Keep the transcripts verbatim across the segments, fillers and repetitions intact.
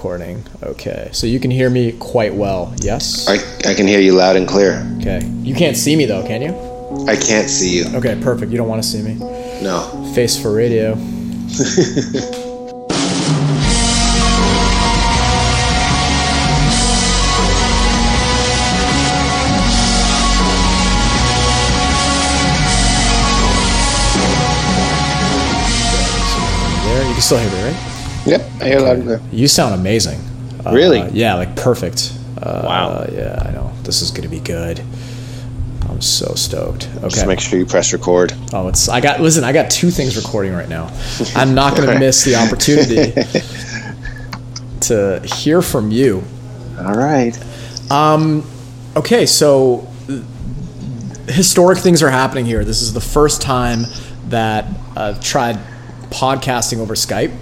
recording. Okay, so you can hear me quite well, yes? I, I can hear you loud and clear. Okay. You can't see me, though, can you? I can't see you. Okay, perfect. You don't want to see me? No. Face for radio. You still hear me, right? Yep, I hear loud and clear. You sound amazing. Uh, really? Yeah, like perfect. Uh, wow. Yeah, I know. This is going to be good. I'm so stoked. Okay. Just make sure you press record. Oh, it's. I got. Listen, I got two things recording right now. I'm not going to miss the opportunity to hear from you. All right. Um. Okay, so historic things are happening here. This is the first time that I've tried podcasting over Skype,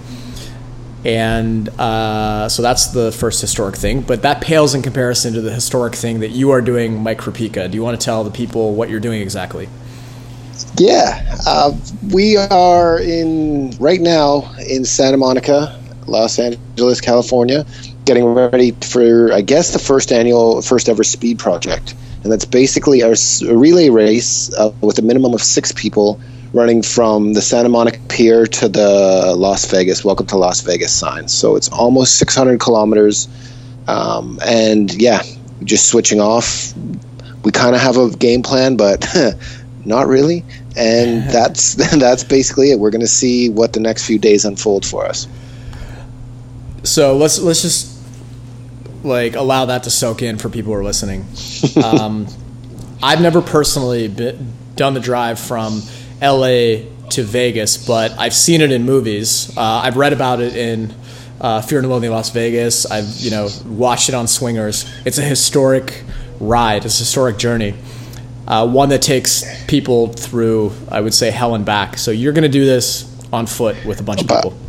and uh, so that's the first historic thing, but that pales in comparison to the historic thing that you are doing, Mike Rupika. Do you want to tell the people what you're doing exactly? Yeah, uh, we are in right now in Santa Monica, Los Angeles, California, getting ready for, I guess, the first annual, first ever speed project, and that's basically a relay race uh, with a minimum of six people running from the Santa Monica Pier to the Las Vegas, welcome to Las Vegas sign. So it's almost six hundred kilometers. Um, and yeah, just switching off. We kind of have a game plan, but not really. And that's, that's basically it. We're going to see what the next few days unfold for us. So let's, let's just like allow that to soak in for people who are listening. Um, I've never personally been, done the drive from L A to Vegas, but I've seen it in movies. Uh, I've read about it in uh, Fear and Loathing in Las Vegas. I've, you know, watched it on Swingers. It's a historic ride. It's a historic journey, uh, one that takes people through, I would say, hell and back. So you're going to do this on foot with a bunch about, of people.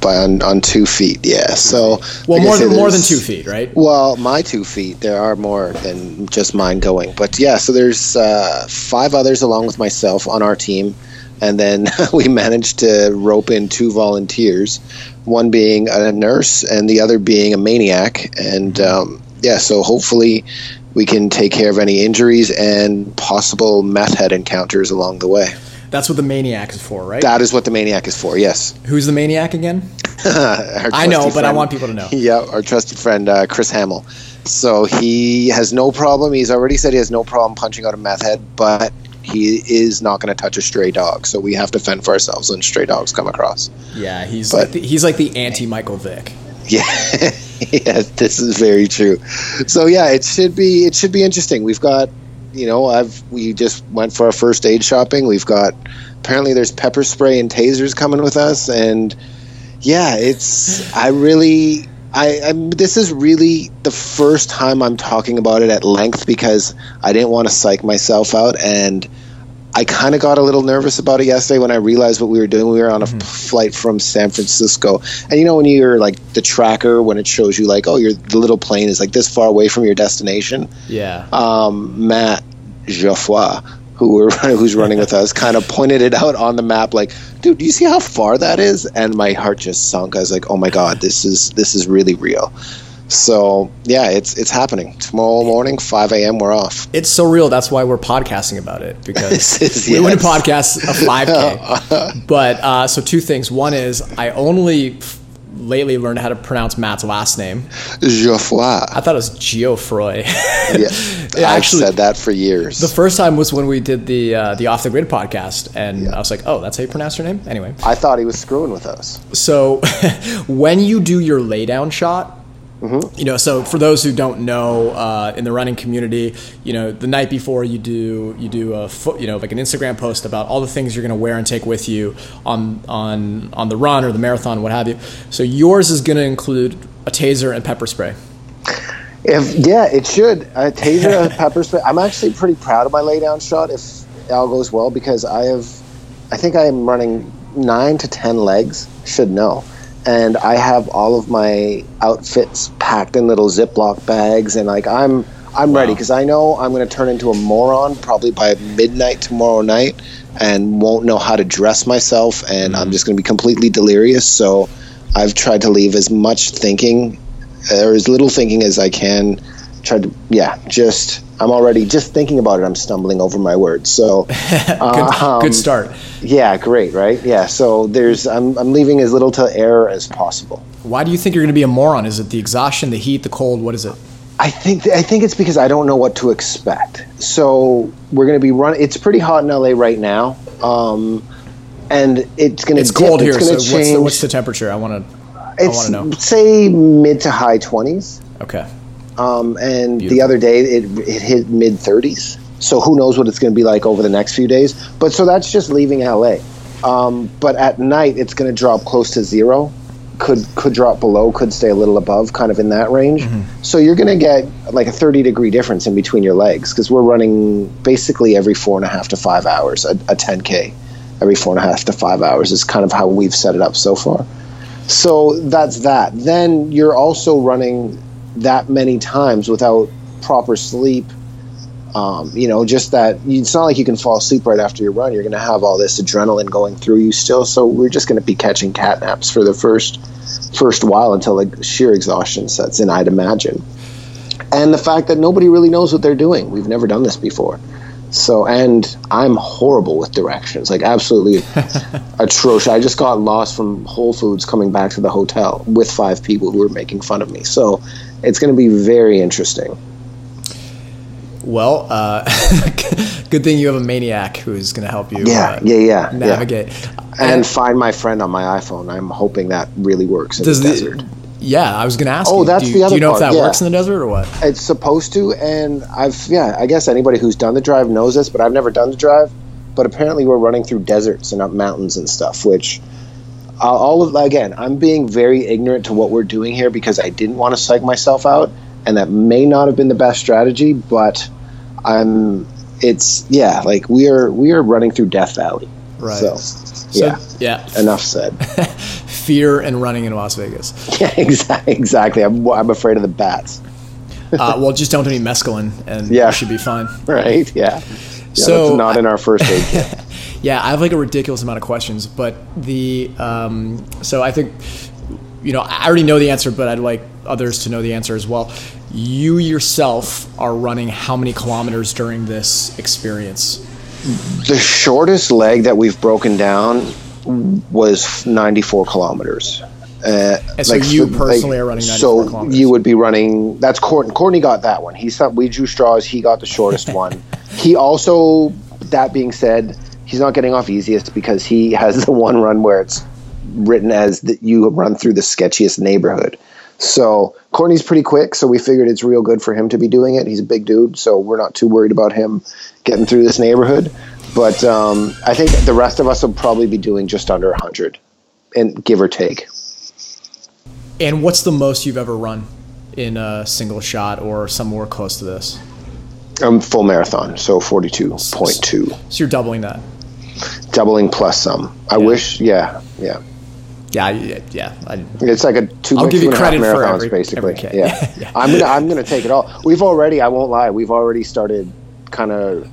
By on, on two feet, yeah. So well, more than more than two feet, right? Well, my two feet. There are more than just mine going, but yeah. So there's uh, five others along with myself on our team, and then we managed to rope in two volunteers, one being a nurse and the other being a maniac. And um, yeah, so hopefully we can take care of any injuries and possible meth head encounters along the way. That's what the maniac is for, right? That is what the maniac is for, yes. Who's the maniac again? I know, friend. But I want people to know. Yeah, our trusted friend, uh, Chris Hamill. So he has no problem. He's already said he has no problem punching out a meth head, but he is not going to touch a stray dog. So we have to fend for ourselves when stray dogs come across. Yeah, he's, but, like, the, he's like the anti-Michael Vick. Yeah, yeah, this is very true. So yeah, it should be it should be interesting. We've got... You know, I've we just went for our first aid shopping. We've got apparently there's pepper spray and tasers coming with us, and yeah, it's I really I I'm, this is really the first time I'm talking about it at length because I didn't want to psych myself out, and I kind of got a little nervous about it yesterday when I realized what we were doing. We were on a mm-hmm. flight from San Francisco, and you know when you're like the tracker when it shows you like oh your the little plane is like this far away from your destination. Yeah. Um, Matt Geoffroy, who were who's running with us, kind of pointed it out on the map like, dude, do you see how far that is? And my heart just sunk. I was like, oh my god, this is this is really real. So yeah, it's it's happening tomorrow morning, five a.m. We're off. It's so real. That's why we're podcasting about it because is, yes. we wouldn't podcast a five K. But uh, so two things. One is I only f- lately learned how to pronounce Matt's last name. Geoffroy. I thought it was Geoffroy. Yeah, I've said that for years. The first time was when we did the uh, the Off The Grid podcast, and yeah. I was like, oh, that's how you pronounce your name. Anyway, I thought he was screwing with us. So when you do your laydown shot. Mm-hmm. You know, so for those who don't know, uh, in the running community, you know, the night before you do, you do a, fo- you know, like an Instagram post about all the things you're going to wear and take with you on, on, on the run or the marathon, what have you. So yours is going to include a taser and pepper spray. If, yeah, it should. A taser and pepper spray. I'm actually pretty proud of my lay down shot if it all goes well, because I have, I think I am running nine to ten legs, should know. And I have all of my outfits packed in little Ziploc bags, and like I'm, I'm wow. ready because I know I'm going to turn into a moron probably by midnight tomorrow night, and won't know how to dress myself, and mm-hmm. I'm just going to be completely delirious. So, I've tried to leave as much thinking or as little thinking as I can. Tried to, yeah, just, I'm already just thinking about it, I'm stumbling over my words. So uh, good, good start. Um, yeah, great, right? Yeah, so there's, I'm, I'm leaving as little to error as possible. Why do you think you're going to be a moron? Is it the exhaustion, the heat, the cold? What is it? I think I think it's because I don't know what to expect. So we're going to be running. It's pretty hot in L A right now, um, and it's going to. It's dip, cold it's here. So change. What's the, what's the temperature? I want to. I want to know. Say mid to high twenties. Okay. Um, and Beautiful. The other day it it hit mid thirties. So who knows what it's going to be like over the next few days? But so that's just leaving L A. Um, but at night it's going to drop close to zero. could could drop below, could stay a little above, kind of in that range. Mm-hmm. So you're going to get like a thirty degree difference in between your legs, because we're running basically every four and a half to five hours, a, a ten K every four and a half to five hours is kind of how we've set it up so far. So that's that. Then you're also running that many times without proper sleep. Um, you know, just that it's not like you can fall asleep right after your run. You're going to have all this adrenaline going through you still. So we're just going to be catching cat naps for the first first while until like sheer exhaustion sets in, I'd imagine. And the fact that nobody really knows what they're doing. We've never done this before. So, and I'm horrible with directions, like absolutely atrocious. I just got lost from Whole Foods coming back to the hotel with five people who were making fun of me. So it's going to be very interesting. Well, uh, good thing you have a maniac who's going to help you yeah, uh, yeah, yeah, navigate. Yeah. And, and find my friend on my iPhone. I'm hoping that really works in the, the desert. Yeah, I was going to ask oh, you, that's do you, the other do you know part. If that yeah. works in the desert or what? It's supposed to, and I've yeah, I guess anybody who's done the drive knows this, but I've never done the drive. But apparently we're running through deserts and up mountains and stuff, which uh, all of, again, I'm being very ignorant to what we're doing here because I didn't want to psych myself out, and that may not have been the best strategy, but... I'm. It's yeah. Like we are. We are running through Death Valley. Right. So, so yeah. Yeah. Enough said. Fear and running in Las Vegas. Yeah. Exactly. Exactly. I'm. I'm afraid of the bats. uh, well, just don't do any mescaline, and yeah. you should be fine. Right. Yeah. Yeah, so that's not in our first aid kit. Yeah, I have like a ridiculous amount of questions, but the. Um, so I think, you know, I already know the answer, but I'd like others to know the answer as well. You yourself are running how many kilometers during this experience? The shortest leg that we've broken down was ninety-four kilometers. Uh, and so like, you personally like, are running ninety-four so kilometers? So you would be running, that's Courtney. Courtney got that one. He said, we drew straws, he got the shortest one. He also, that being said, he's not getting off easiest because he has the one run where it's written as that you run through the sketchiest neighborhood. So Courtney's pretty quick, so we figured it's real good for him to be doing it. He's a big dude, so we're not too worried about him getting through this neighborhood. But um, I think the rest of us will probably be doing just under one hundred, and give or take. And what's the most you've ever run in a single shot or somewhere close to this? Um, full marathon, so forty-two point two. So you're doubling that? Doubling plus some. I yeah. wish, yeah, yeah. Yeah, yeah. I, it's like a two, I'll give two you and credit half marathons, for every, basically. Every yeah. yeah, I'm gonna, I'm gonna take it all. We've already, I won't lie, we've already started kind of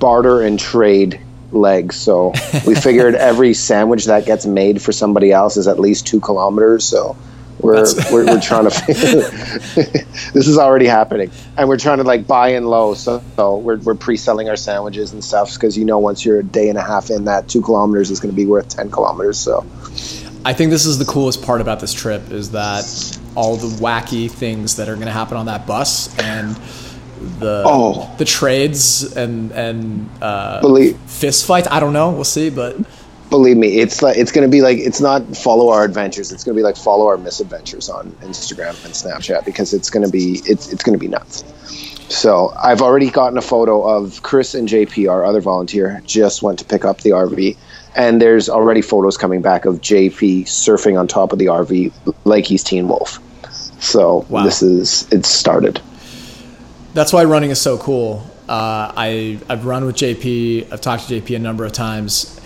barter and trade legs. So we figured every sandwich that gets made for somebody else is at least two kilometers. So we're we're, we're trying to. This is already happening, and we're trying to like buy in low. So, so we're we're pre-selling our sandwiches and stuff because you know once you're a day and a half in, that two kilometers is going to be worth ten kilometers. So, I think this is the coolest part about this trip is that all the wacky things that are going to happen on that bus and the oh. the trades and and uh, believe- fist fights. I don't know. We'll see, but. Believe me, it's like it's gonna be like it's not follow our adventures. It's gonna be like follow our misadventures on Instagram and Snapchat because it's gonna be it's it's gonna be nuts. So I've already gotten a photo of Chris and J P, our other volunteer, just went to pick up the R V, and there's already photos coming back of J P surfing on top of the R V like he's Teen Wolf. So wow. This is it's started. That's why running is so cool. Uh, I I've run with J P. I've talked to J P a number of times.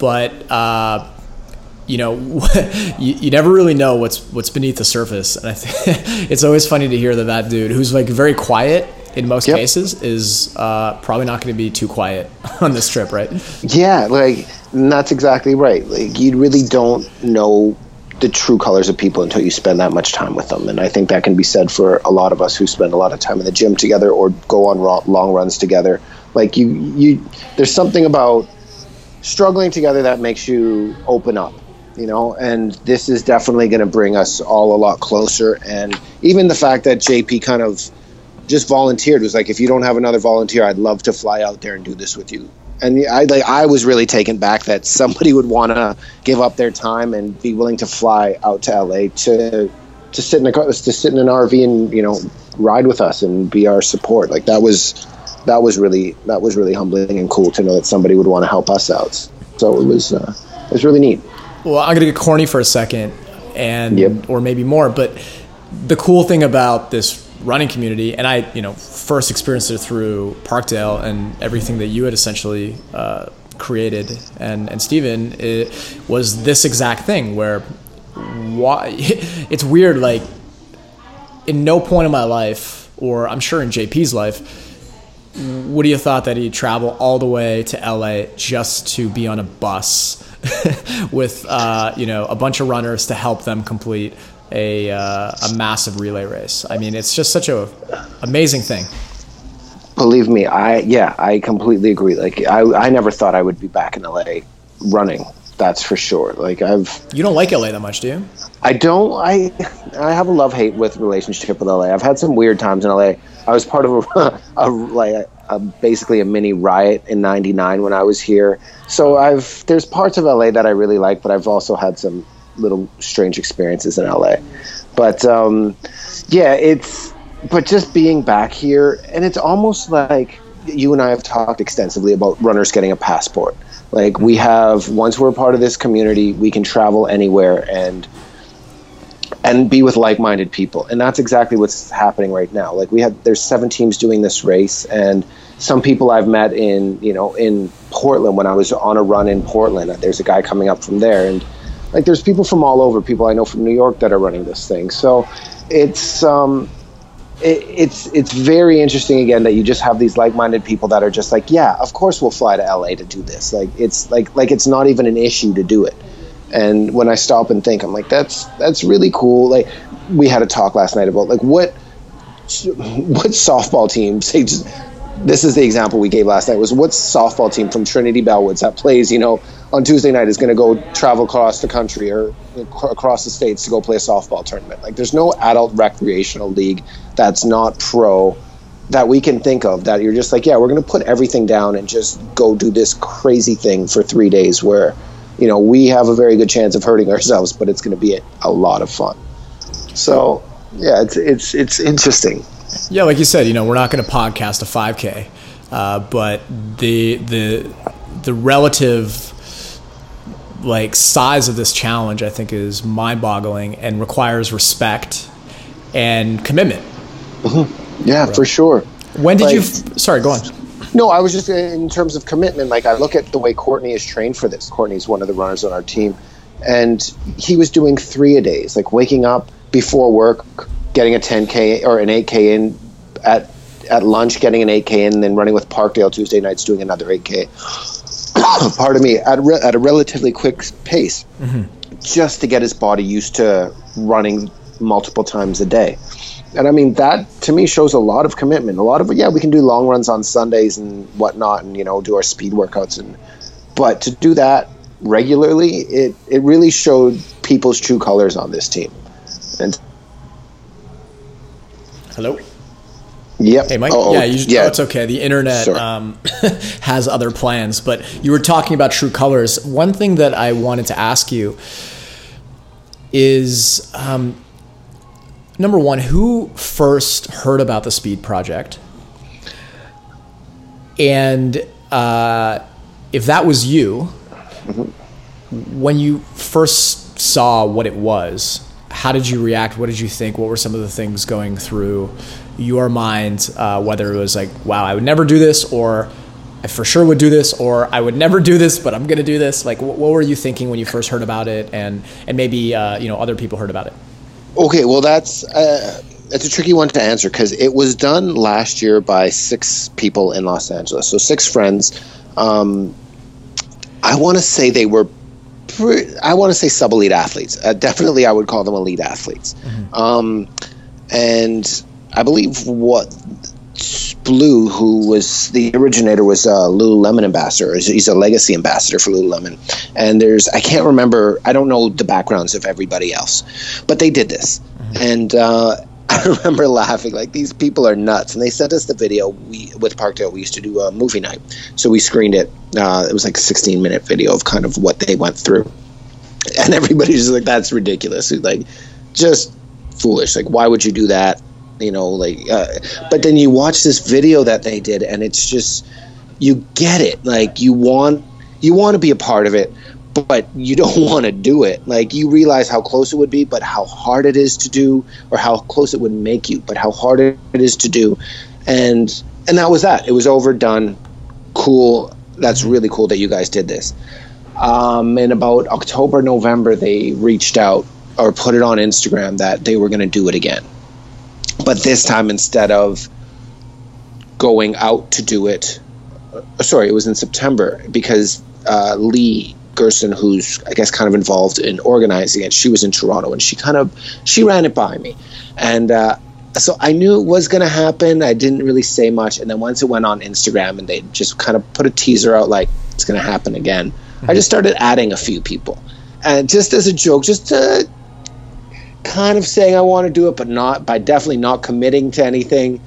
But, uh, you know, you, you never really know what's what's beneath the surface. And I th- it's always funny to hear that that dude, who's like very quiet in most yep. cases, is uh, probably not going to be too quiet on this trip, right? Yeah, like, that's exactly right. Like, you really don't know the true colors of people until you spend that much time with them. And I think that can be said for a lot of us who spend a lot of time in the gym together or go on long runs together. Like you, you, there's something about struggling together that makes you open up, you know, and this is definitely going to bring us all a lot closer. And even the fact that J P kind of just volunteered, was like, if you don't have another volunteer, I'd love to fly out there and do this with you. And I like I was really taken back that somebody would want to give up their time and be willing to fly out to L A to to sit in a car, to sit in an R V and, you know, ride with us and be our support. Like that was that was really that was really humbling and cool to know that somebody would want to help us out. So it was uh, it was really neat. Well, I'm gonna get corny for a second, and yep. or maybe more, but the cool thing about this running community, and I, you know, first experienced it through Parkdale and everything that you had essentially uh, created, and and Steven, it was this exact thing where, why it's weird, like, in no point in my life, or I'm sure in J P's life, would he have thought that he'd travel all the way to L A just to be on a bus with, uh, you know, a bunch of runners to help them complete a uh, a massive relay race. I mean, it's just such a amazing thing. Believe me, I yeah, I completely agree. Like I I never thought I would be back in L A running. That's for sure. Like I've You don't like L A that much, do you? I don't. I I have a love-hate with relationship with L A. I've had some weird times in L A. I was part of a, a like a, basically a mini riot in ninety-nine when I was here. So I've there's parts of L A that I really like, but I've also had some little strange experiences in L A, but um yeah it's but just being back here, and it's almost like you and I have talked extensively about runners getting a passport. Like we have, once we're part of this community, we can travel anywhere and and be with like-minded people, and that's exactly what's happening right now. Like we have, there's seven teams doing this race, and some people I've met in, you know, in Portland when I was on a run in Portland, there's a guy coming up from there, and like there's people from all over, people I know from New York that are running this thing. So it's um, it, it's it's very interesting again that you just have these like-minded people that are just like, yeah, of course we'll fly to L A to do this. Like it's like like it's not even an issue to do it. And when I stop and think, I'm like, that's that's really cool. Like we had a talk last night about like what what softball teams they just. This is the example we gave last night, was what softball team from Trinity Bellwoods that plays, you know, on Tuesday night is going to go travel across the country or across the states to go play a softball tournament. Like there's no adult recreational league that's not pro that we can think of that you're just like, yeah, we're going to put everything down and just go do this crazy thing for three days where, you know, we have a very good chance of hurting ourselves, but it's going to be a lot of fun. So yeah, it's, it's, it's interesting. Yeah, like you said, you know, we're not going to podcast a five K, uh, but the the the relative like size of this challenge, I think, is mind-boggling and requires respect and commitment. Mm-hmm. Yeah, right. For sure. When did like, you? F- Sorry, go on. No, I was just in terms of commitment. Like I look at the way Courtney is trained for this. Courtney's one of the runners on our team, and he was doing three a days, like waking up before work, getting a ten K or an eight K in at at lunch, getting an eight K in, and then running with Parkdale Tuesday nights, doing another eight K. Pardon me, at re- at a relatively quick pace, mm-hmm. just to get his body used to running multiple times a day. And I mean, that to me shows a lot of commitment. A lot of yeah, we can do long runs on Sundays and whatnot, and you know, do our speed workouts, and but to do that regularly, it it really showed people's true colors on this team. And hello? Yep. Hey, Mike. Uh-oh. Yeah, you just, yeah. Oh, it's okay. The internet um, has other plans, but you were talking about true colors. One thing that I wanted to ask you is, um, number one, who first heard about the Speed Project? And uh, if that was you, mm-hmm. when you first saw what it was, how did you react? What did you think? What were some of the things going through your mind? Uh, whether it was like, wow, I would never do this, or I for sure would do this, or I would never do this, but I'm going to do this. Like, what, what were you thinking when you first heard about it? And, and maybe, uh, you know, other people heard about it. Okay. Well, that's, uh, that's a tricky one to answer, because it was done last year by six people in Los Angeles. So six friends. Um, I want to say they were pretty, I want to say sub-elite athletes. Uh, definitely I would call them elite athletes. Mm-hmm. Um, and I believe what Blue, who was the originator, was a Lululemon ambassador. He's a legacy ambassador for Lululemon. And there's, I can't remember, I don't know the backgrounds of everybody else, but they did this. Mm-hmm. And uh, I remember laughing, like, these people are nuts. And they sent us the video. We, with Parkdale, we used to do a movie night. So we screened it. Uh, it was like a sixteen minute video of kind of what they went through. And everybody's just like, that's ridiculous. Like, just foolish. Like, why would you do that? You know, like, uh, but then you watch this video that they did, and it's just, you get it. Like, you want, you want to be a part of it, but you don't want to do it. Like, you realize how close it would be, but how hard it is to do, or how close it would make you, but how hard it is to do. And, and that was that. It was overdone. Cool. That's really cool that you guys did this. Um, in about October, November, they reached out or put it on Instagram that they were going to do it again. But this time, instead of going out to do it, sorry, it was in September, because uh, Lee Gerson, who's, I guess, kind of involved in organizing it, she was in Toronto, and she kind of, she ran it by me. And uh, so I knew it was going to happen. I didn't really say much. And then once it went on Instagram and they just kind of put a teaser out, like, it's going to happen again, mm-hmm. I just started adding a few people. And just as a joke, just to... kind of saying I want to do it, but not by definitely not committing to anything.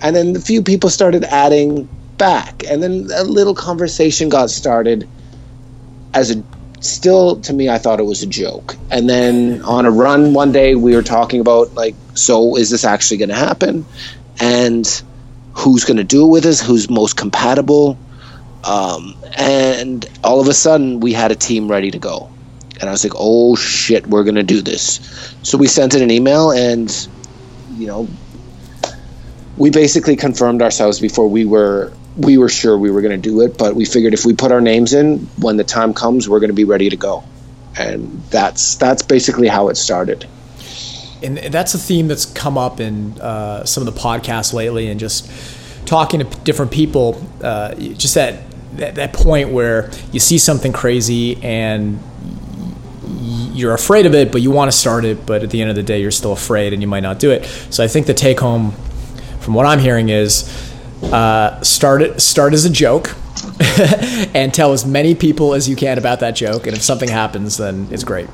And then a few people started adding back, and then a little conversation got started. As a still to me, I thought it was a joke. And then on a run one day, we were talking about, like, so is this actually going to happen? And who's going to do it with us? Who's most compatible? Um, and all of a sudden, we had a team ready to go. And I was like, oh, shit, we're going to do this. So we sent it an email, and, you know, we basically confirmed ourselves before we were we were sure we were going to do it. But we figured if we put our names in, when the time comes, we're going to be ready to go. And that's that's basically how it started. And that's a theme that's come up in uh, some of the podcasts lately, and just talking to different people, uh, just that, that, that point where you see something crazy and you're afraid of it, but you want to start it, but at the end of the day, you're still afraid and you might not do it. So I think the take home from what I'm hearing is uh, start it, start as a joke and tell as many people as you can about that joke. And if something happens, then it's great.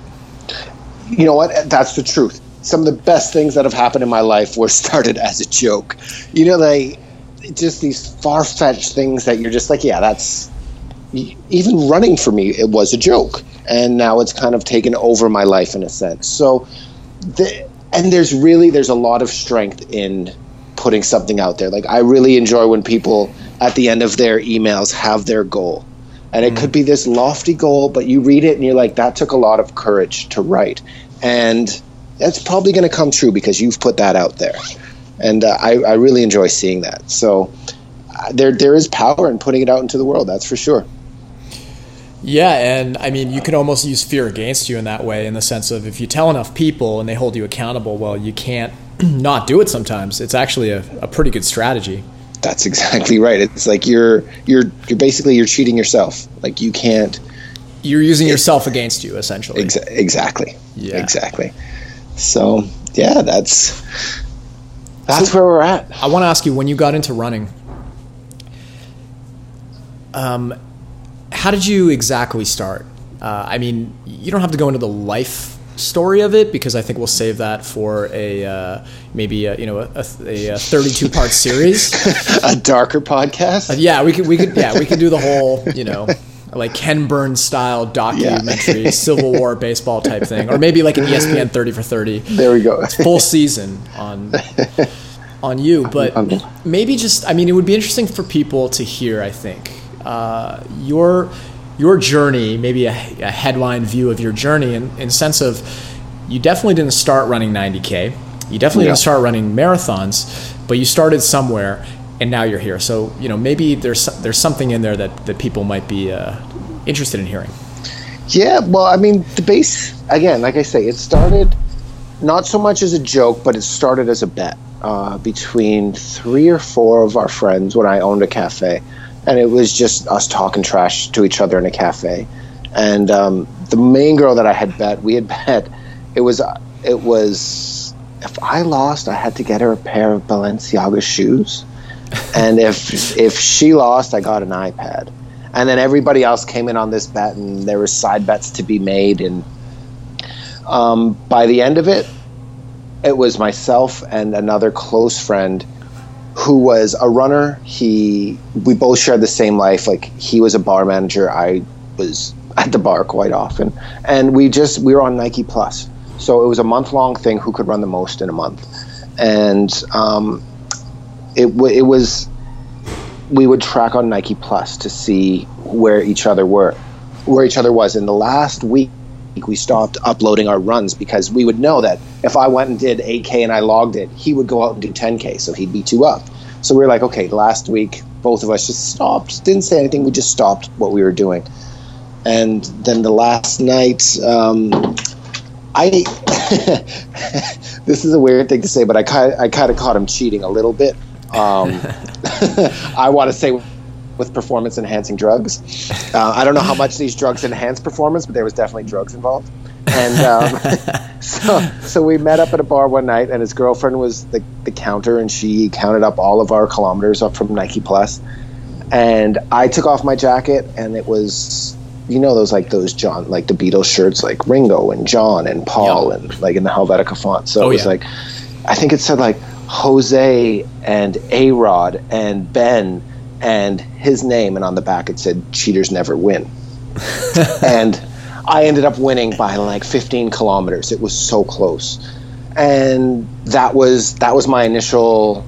You know what? That's the truth. Some of the best things that have happened in my life were started as a joke. You know, they just these far-fetched things that you're just like, yeah, that's... Even running for me, it was a joke. And now it's kind of taken over my life in a sense. So, the, and there's really, there's a lot of strength in putting something out there. Like, I really enjoy when people at the end of their emails have their goal. And it mm-hmm. could be this lofty goal, but you read it and you're like, that took a lot of courage to write. And that's probably going to come true because you've put that out there. And uh, I, I really enjoy seeing that. So uh, there, there is power in putting it out into the world. That's for sure. Yeah, and I mean, you can almost use fear against you in that way, in the sense of if you tell enough people and they hold you accountable, well, you can't not do it sometimes. It's actually a, a pretty good strategy. That's exactly right. It's like you're you're you're basically you're cheating yourself. Like you can't. You're using it, yourself against you, essentially. Exa- exactly. Yeah. Exactly. So yeah, that's that's so, where we're at. I want to ask you, when you got into running, um. how did you exactly start? Uh, I mean, you don't have to go into the life story of it, because I think we'll save that for a uh, maybe a, you know a thirty-two part series, a darker podcast. Uh, yeah, we could we could yeah we could do the whole you know like Ken Burns style documentary, yeah. Civil War baseball type thing, or maybe like an E S P N thirty for thirty. There we go. It's full season on. on you, but I'm, I'm, maybe just I mean, it would be interesting for people to hear. I think. Uh, your your journey, maybe a, a headline view of your journey, in in sense of you definitely didn't start running ninety K, you definitely yeah. didn't start running marathons, but you started somewhere, and now you're here. So you know maybe there's there's something in there that, that people might be uh, interested in hearing. Yeah, well, I mean, the base again, like I say, it started not so much as a joke, but it started as a bet uh, between three or four of our friends when I owned a cafe. And it was just us talking trash to each other in a cafe. And um, the main girl that I had bet, we had bet, it was, it was, if I lost, I had to get her a pair of Balenciaga shoes. And if if she lost, I got an iPad. And then everybody else came in on this bet, and there were side bets to be made. And um, by the end of it, it was myself and another close friend who was a runner. He, we both shared the same life. Like, he was a bar manager. I was at the bar quite often. And we just, we were on Nike Plus. So it was a month-long thing, who could run the most in a month. And um, it it was... we would track on Nike Plus to see where each other were, where each other was. In the last week, we stopped uploading our runs because we would know that if I went and did eight K and I logged it, he would go out and do ten K, so he'd be two up. So we were like, okay, last week, both of us just stopped, didn't say anything, we just stopped what we were doing. And then the last night, um, I, this is a weird thing to say, but I kind of, I kind of caught him cheating a little bit. um, I want to say with performance enhancing drugs. Uh, I don't know how much these drugs enhance performance, but there was definitely drugs involved. And um, so, so we met up at a bar one night, and his girlfriend was the, the counter, and she counted up all of our kilometers up from Nike Plus. And I took off my jacket, and it was, you know, those like those John, like the Beatles shirts, like Ringo and John and Paul, yeah. and like in the Helvetica font. So oh, it was yeah. like, I think it said like Jose and A-Rod and Ben and his name, and on the back it said cheaters never win. And I ended up winning by like fifteen kilometers. It was so close. And that was that was my initial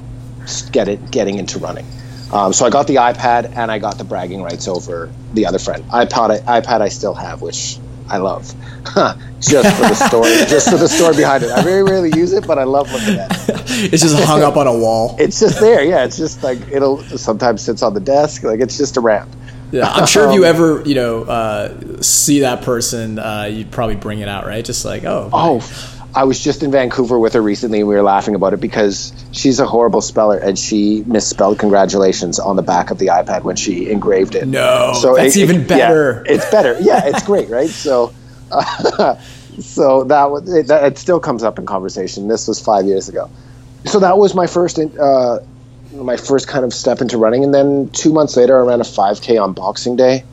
get it getting into running. Um, so I got the iPad and I got the bragging rights over the other friend. iPad I, iPad I still have, which I love. Huh. Just for the story. Just for the story behind it. I very rarely use it, but I love looking at it. It's just hung up on a wall. It's just there, yeah. It's just like, it'll sometimes sits on the desk. Like, it's just around. Yeah, I'm sure if you ever, you know, uh, see that person, uh, you'd probably bring it out, right? Just like, oh. Oh, I was just in Vancouver with her recently, and we were laughing about it because she's a horrible speller, and she misspelled congratulations on the back of the iPad when she engraved it. No, so that's it, even it, better. Yeah, it's better. Yeah, it's great, right? So... Uh, so that was it, that, it still comes up in conversation. This was five years ago. So that was my first uh, my first kind of step into running. And then two months later, I ran a five K on Boxing Day.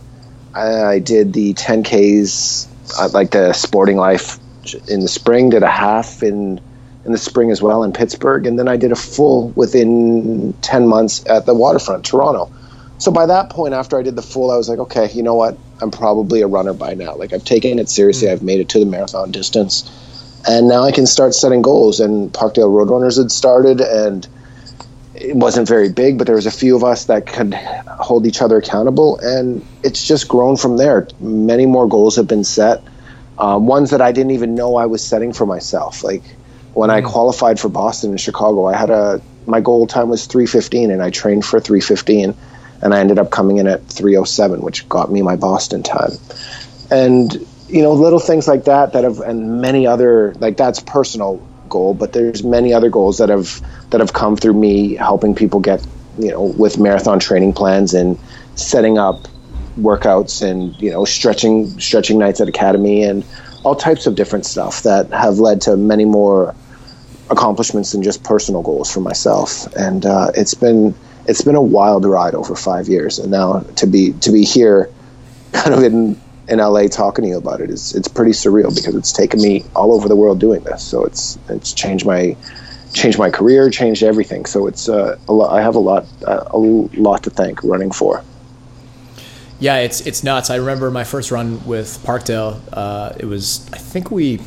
I, I did the ten Ks, uh, like the Sporting Life in the spring, did a half in, in the spring as well in Pittsburgh. And then I did a full within ten months at the Waterfront Toronto. So by that point, after I did the full, I was like, okay, you know what? I'm probably a runner by now. Like, I've taken it seriously. I've made it to the marathon distance. And now I can start setting goals. And Parkdale Roadrunners had started, and it wasn't very big, but there was a few of us that could hold each other accountable. And it's just grown from there. Many more goals have been set, um, ones that I didn't even know I was setting for myself. Like, when I qualified for Boston and Chicago, I had a my goal time was three fifteen, and I trained for three fifteen. And I ended up coming in at three oh seven, which got me my Boston time. And, you know, little things like that that have, and many other, like, that's personal goal, but there's many other goals that have that have come through me helping people get, you know, with marathon training plans and setting up workouts and, you know, stretching stretching nights at Academy and all types of different stuff that have led to many more accomplishments than just personal goals for myself. And uh, it's been... It's been a wild ride over five years, and now to be to be here, kind of in, in L A talking to you about it is it's pretty surreal because it's taken me all over the world doing this. So it's it's changed my changed my career, changed everything. So it's uh, a lot. I have a lot uh, a lot to thank running for. Yeah, it's it's nuts. I remember my first run with Parkdale. Uh, it was I think we.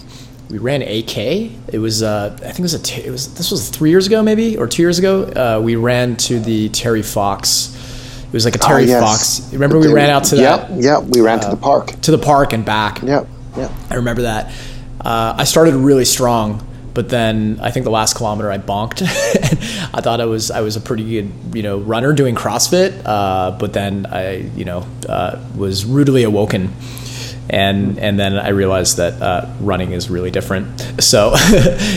We ran A K. It was, uh, I think it was a, t- it was, this was three years ago maybe, or two years ago. Uh, we ran to the Terry Fox. It was like a Terry oh, yes. Fox. Remember we ran out to that? Yeah, yeah, we ran uh, to the park. To the park and back. Yeah, yeah. I remember that. Uh, I started really strong, but then I think the last kilometer I bonked. I thought I was, I was a pretty good, you know, runner doing CrossFit. Uh, but then I, you know, uh, was rudely awoken. And and then I realized that uh, running is really different. So,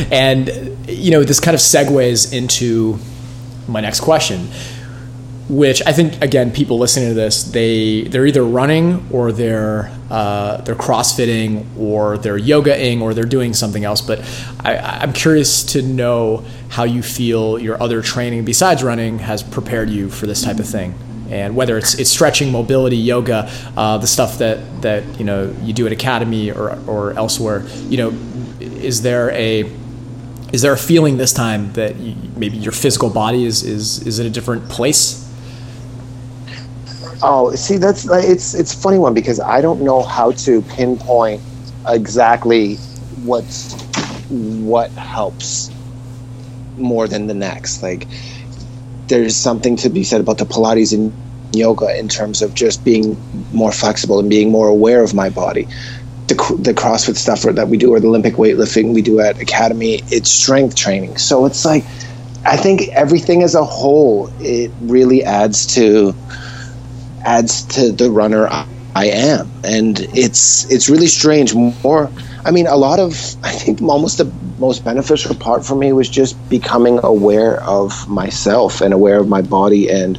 and, you know, this kind of segues into my next question. which I think, again, people listening to this, they, they're either running or they're uh, they're CrossFitting or they're yoga-ing or they're doing something else. But I, I'm curious to know how you feel your other training besides running has prepared you for this type of thing. And whether it's it's stretching, mobility, yoga, uh, the stuff that, that you know you do at Academy or or elsewhere, you know, is there a is there a feeling this time that you, maybe your physical body is is is in a different place? Oh, see, that's it's it's a funny one because I don't know how to pinpoint exactly what's what helps more than the next, like. There's something to be said about the Pilates and yoga in terms of just being more flexible and being more aware of my body. The, the CrossFit stuff that we do or the Olympic weightlifting we do at Academy, it's strength training. So it's like, I think everything as a whole, it really adds to adds to the runner I am. And it's it's really strange. More, I mean, a lot of, I think almost the most beneficial part for me was just becoming aware of myself and aware of my body and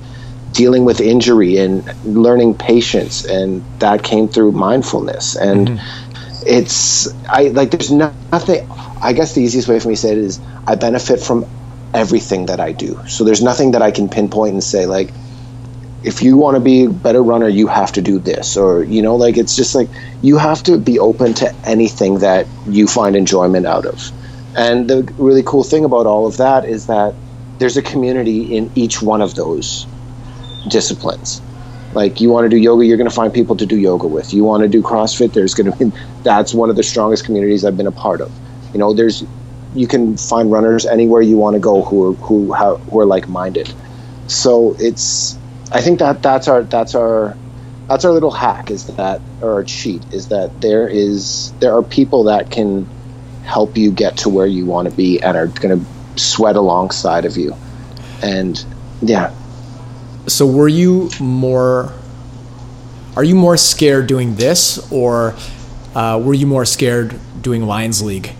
dealing with injury and learning patience. And that came through mindfulness. And mm-hmm. it's, I like, there's no, nothing, I guess the easiest way for me to say it is I benefit from everything that I do. So there's nothing that I can pinpoint and say, like, if you want to be a better runner, you have to do this. Or, you know, like, it's just like, you have to be open to anything that you find enjoyment out of. And the really cool thing about all of that is that there's a community in each one of those disciplines. Like, you want to do yoga, you're going to find people to do yoga with. You want to do CrossFit, there's going to be, that's one of the strongest communities I've been a part of. You know, there's, you can find runners anywhere you want to go who are, who, have, who are like-minded. So it's, I think that that's our that's our that's our little hack is that, or our cheat is that there is there are people that can help you get to where you want to be and are going to sweat alongside of you. And yeah. So were you more are you more scared doing this or uh, were you more scared doing Lions League?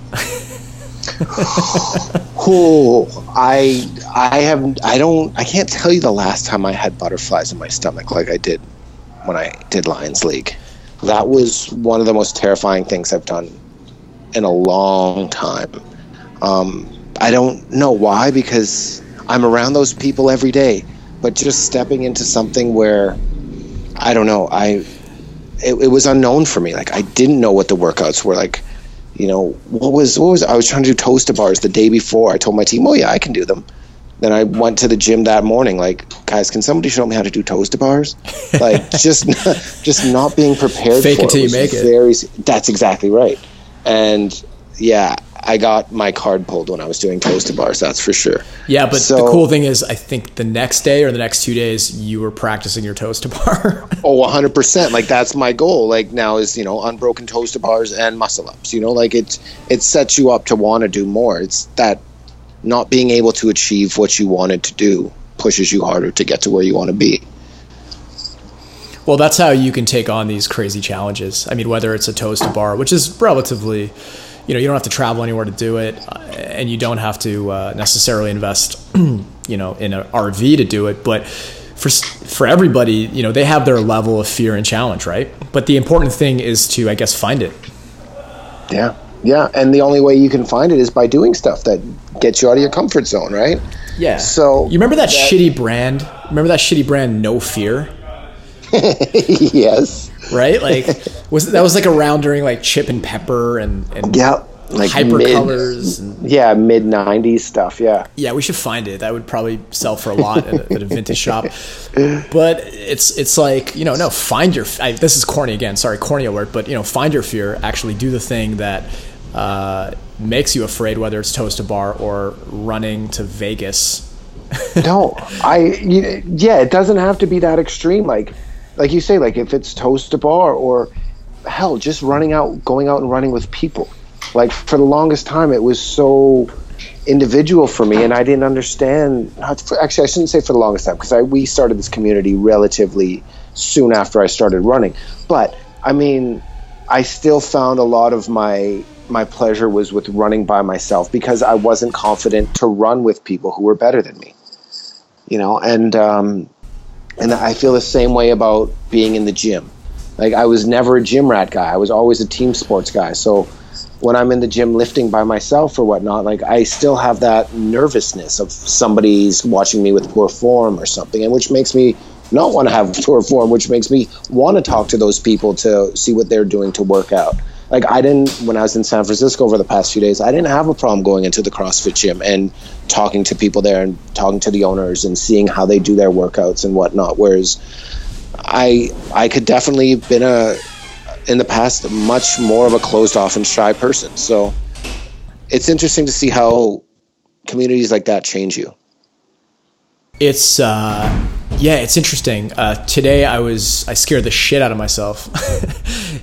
Oh, I I have I don't I can't tell you the last time I had butterflies in my stomach like I did when I did Lions League. That was one of the most terrifying things I've done in a long time. Um, I don't know why, because I'm around those people every day, but just stepping into something where I don't know, I it, it was unknown for me. Like, I didn't know what the workouts were like. You know, what was, what was, I was trying to do toaster bars the day before. I told my team, oh yeah, I can do them. Then I went to the gym that morning, like, guys, can somebody show me how to do toaster bars? Like, just, just not being prepared. Fake for it. Fake it till you make very, it. That's exactly right. And yeah, I got my card pulled when I was doing toaster bars, that's for sure. Yeah, but so, the cool thing is, I think the next day or the next two days, you were practicing your toaster bar. Oh, one hundred percent. Like, that's my goal. Like, now is, you know, unbroken toaster bars and muscle-ups. You know, like, it, it sets you up to want to do more. It's that not being able to achieve what you wanted to do pushes you harder to get to where you want to be. Well, that's how you can take on these crazy challenges. I mean, whether it's a toaster bar, which is relatively... You know, you don't have to travel anywhere to do it, and you don't have to uh, necessarily invest, you know, in an R V to do it. But for for everybody, you know, they have their level of fear and challenge, right? But the important thing is to, I guess, find it. Yeah, yeah, and the only way you can find it is by doing stuff that gets you out of your comfort zone, right? Yeah. So you remember that, that- shitty brand? Remember that shitty brand, No Fear? Yes. Right? Like, was that was like around during like Chip and Pepper and, and yeah, like hyper mid, colors. And, yeah, mid nineties stuff. Yeah. Yeah, we should find it. That would probably sell for a lot at a, at a vintage shop. But it's it's like, you know, no, find your. I, this is corny again. Sorry, corny alert. But, you know, find your fear. Actually do the thing that uh, makes you afraid, whether it's toast a bar or running to Vegas. No, I. You, yeah, it doesn't have to be that extreme. Like. Like you say, like if it's toast to bar or hell, just running out, going out and running with people. Like for the longest time, it was so individual for me, and I didn't understand. For, actually, I shouldn't say for the longest time because I we started this community relatively soon after I started running. But I mean, I still found a lot of my my pleasure was with running by myself because I wasn't confident to run with people who were better than me. You know, and um, And I feel the same way about being in the gym. Like, I was never a gym rat guy. I was always a team sports guy. So when I'm in the gym lifting by myself or whatnot, like, I still have that nervousness of somebody's watching me with poor form or something, and which makes me not want to have poor form, which makes me want to talk to those people to see what they're doing to work out. Like, I didn't, when I was in San Francisco over the past few days, I didn't have a problem going into the CrossFit gym and talking to people there and talking to the owners and seeing how they do their workouts and whatnot. Whereas I I could definitely have been a, in the past, much more of a closed off and shy person. So it's interesting to see how communities like that change you. It's, uh, yeah, it's interesting. Uh, today I was, I scared the shit out of myself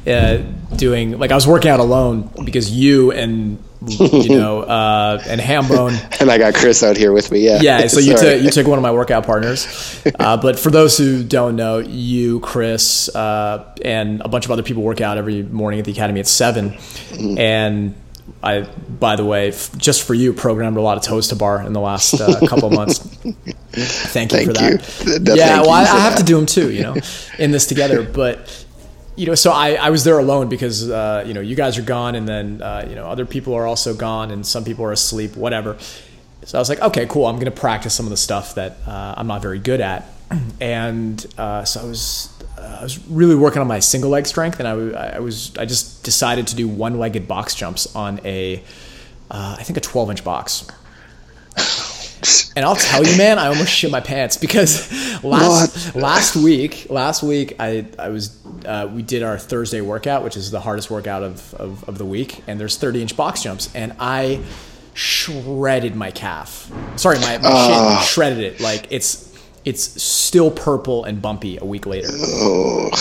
uh, doing, like, I was working out alone because you and, you know, uh, and Hambone. And I got Chris out here with me. Yeah. Yeah. So you took, you took one of my workout partners. Uh, but for those who don't know, you, Chris, uh, and a bunch of other people work out every morning at the Academy at seven. Mm. And I, by the way, f- just for you, programmed a lot of toes to bar in the last uh, couple of months. Thank you thank for that. You. The, yeah, well, I, I have to do them too, you know, in this together. But, you know, so I, I was there alone because, uh, you know, you guys are gone, and then, uh, you know, other people are also gone, and some people are asleep, whatever. So I was like, okay, cool. I'm going to practice some of the stuff that uh, I'm not very good at. And uh, so I was... I was really working on my single leg strength, and I, I was I just decided to do one legged box jumps on a uh, I think a twelve inch box. And I'll tell you, man, I almost shit my pants because last what? last week last week I I was uh, we did our Thursday workout, which is the hardest workout of, of of the week, and there's thirty inch box jumps, and I shredded my calf. Sorry, my, my uh. shit shredded it. Like, it's. It's still purple and bumpy a week later. Ugh.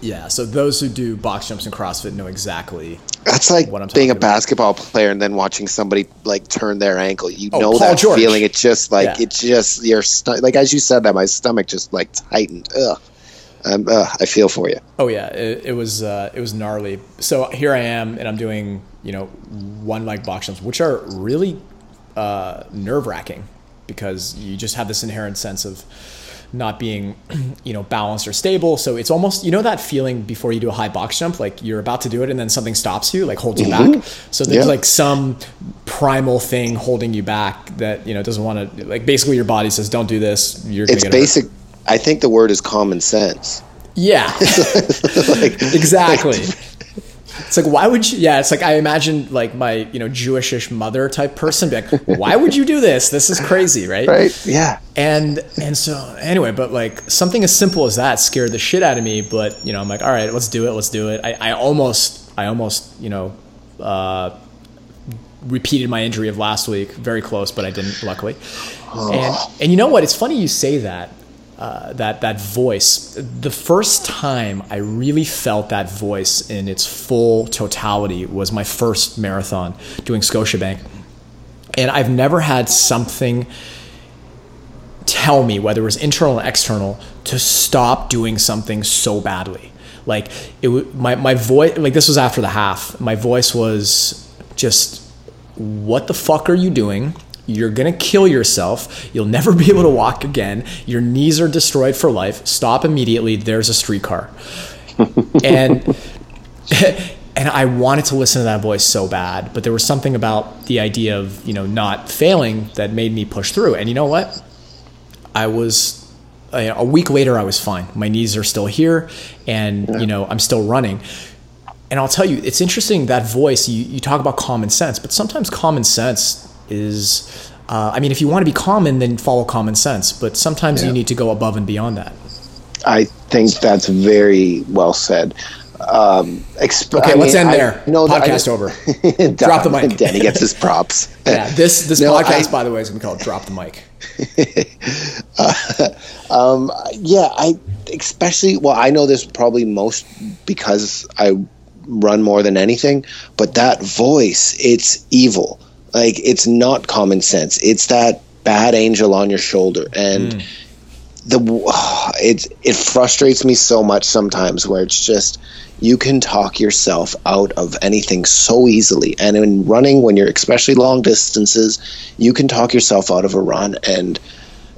Yeah, so those who do box jumps and CrossFit know exactly. That's like what I'm being a about. basketball player and then watching somebody like turn their ankle. You oh, know Paul that George. feeling. It's just like yeah. it just your st- like as you said that my stomach just like tightened. Ugh, um, uh, I feel for you. Oh yeah, it, it was uh, it was gnarly. So here I am, and I'm doing you know one leg box jumps, which are really uh, nerve wracking. Because you just have this inherent sense of not being, you know, balanced or stable. So it's almost, you know, that feeling before you do a high box jump, like you're about to do it and then something stops you, like holds mm-hmm. you back. So there's yeah. like some primal thing holding you back that, you know, doesn't want to, like, basically your body says, don't do this. You're going to get hurt. It's basic. I think the word is common sense. Yeah, like, exactly. Like, it's like, why would you, yeah, it's like, I imagine like my, you know, Jewish-ish mother type person be like, why would you do this? This is crazy, right? Right, yeah. And and so anyway, but like something as simple as that scared the shit out of me. But, you know, I'm like, all right, let's do it, let's do it. I, I almost, I almost, you know, uh, repeated my injury of last week, very close, but I didn't, luckily. Oh. And, and you know what? It's funny you say that. Uh, that that voice. The first time I really felt that voice in its full totality was my first marathon doing Scotiabank, and I've never had something tell me, whether it was internal or external, to stop doing something so badly. Like it, my my voice. Like, this was after the half. My voice was just, "What the fuck are you doing? You're going to kill yourself. You'll never be able to walk again. Your knees are destroyed for life. Stop immediately. There's a streetcar." and and I wanted to listen to that voice so bad, but there was something about the idea of, you know, not failing that made me push through. And you know what? I was a week later I was fine. My knees are still here, and yeah. you know, I'm still running. And I'll tell you, it's interesting, that voice, you, you talk about common sense, but sometimes common sense is, uh, I mean, if you want to be common, then follow common sense. But sometimes yeah. you need to go above and beyond that. I think that's very well said. Um, exp- okay, I let's mean, end there. I, no, podcast just, over. Drop the mic. Danny gets his props. yeah, this this no, podcast, I, by the way, is going to be called "Drop the Mic." uh, um, yeah, I especially. Well, I know this probably most because I run more than anything. But that voice, it's evil. Like, it's not common sense. It's that bad angel on your shoulder, and mm. the oh, it it frustrates me so much sometimes. Where it's just, you can talk yourself out of anything so easily, and in running, when you're especially long distances, you can talk yourself out of a run, and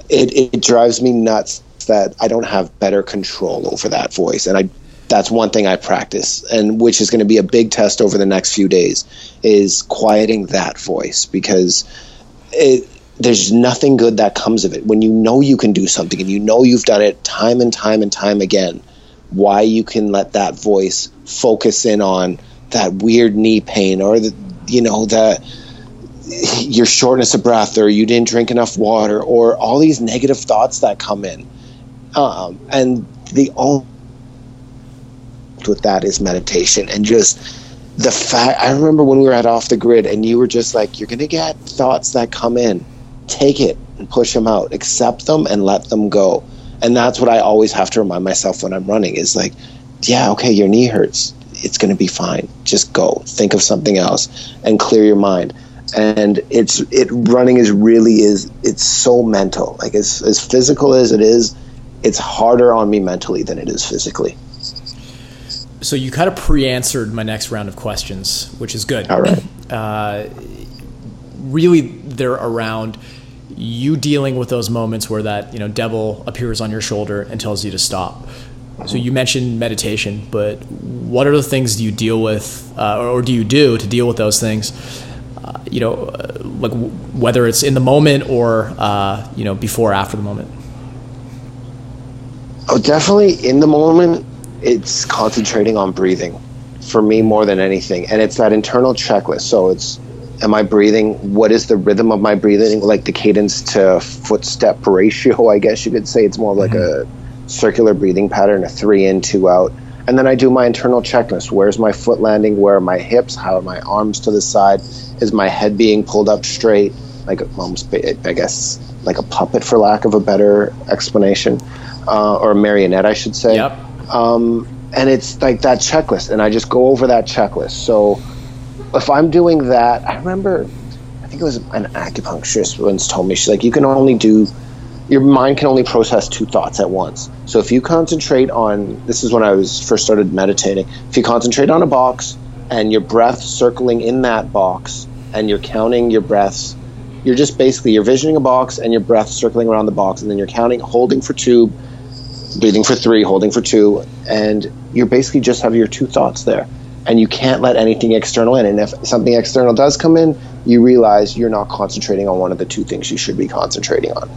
it it drives me nuts that I don't have better control over that voice. And I, that's one thing I practice, and which is going to be a big test over the next few days, is quieting that voice, because it, there's nothing good that comes of it. When you know you can do something and you know you've done it time and time and time again, why you can let that voice focus in on that weird knee pain, or the, you know, that your shortness of breath, or you didn't drink enough water, or all these negative thoughts that come in. Um, and the only with that is meditation, and just the fact, I remember when we were at Off the Grid and you were just like, you're going to get thoughts that come in, take it and push them out, accept them and let them go. And that's what I always have to remind myself when I'm running, is like, yeah, okay, your knee hurts. It's going to be fine. Just go think of something else and clear your mind. And it's, it running is really is, it's so mental, like as, as physical as it is, it's harder on me mentally than it is physically. So you kind of pre-answered my next round of questions, which is good. All right. Uh, really, they're around you dealing with those moments where that, you know, devil appears on your shoulder and tells you to stop. So you mentioned meditation, but what are the things do you deal with, uh, or do you do to deal with those things? Uh, you know, like w- whether it's in the moment or uh, you know, before or after the moment. Oh, definitely in the moment. It's concentrating on breathing for me more than anything. And it's that internal checklist. So it's, am I breathing? What is the rhythm of my breathing? Like the cadence to footstep ratio, I guess you could say. It's more like mm-hmm. a circular breathing pattern, a three in, two out. And then I do my internal checklist. Where's my foot landing? Where are my hips? How are my arms to the side? Is my head being pulled up straight? Like almost, I guess, like a puppet, for lack of a better explanation, uh, or a marionette, I should say. Yep. Um, and it's like that checklist, and I just go over that checklist. So if I'm doing that, I remember, I think it was an acupuncturist once told me, she's like, you can only do, your mind can only process two thoughts at once. So if you concentrate on, this is when I was first started meditating, if you concentrate on a box and your breath circling in that box and you're counting your breaths, you're just basically, you're visioning a box and your breath circling around the box, and then you're counting, holding for two, breathing for three, holding for two, and you're basically just have your two thoughts there, and you can't let anything external in. And if something external does come in, you realize you're not concentrating on one of the two things you should be concentrating on.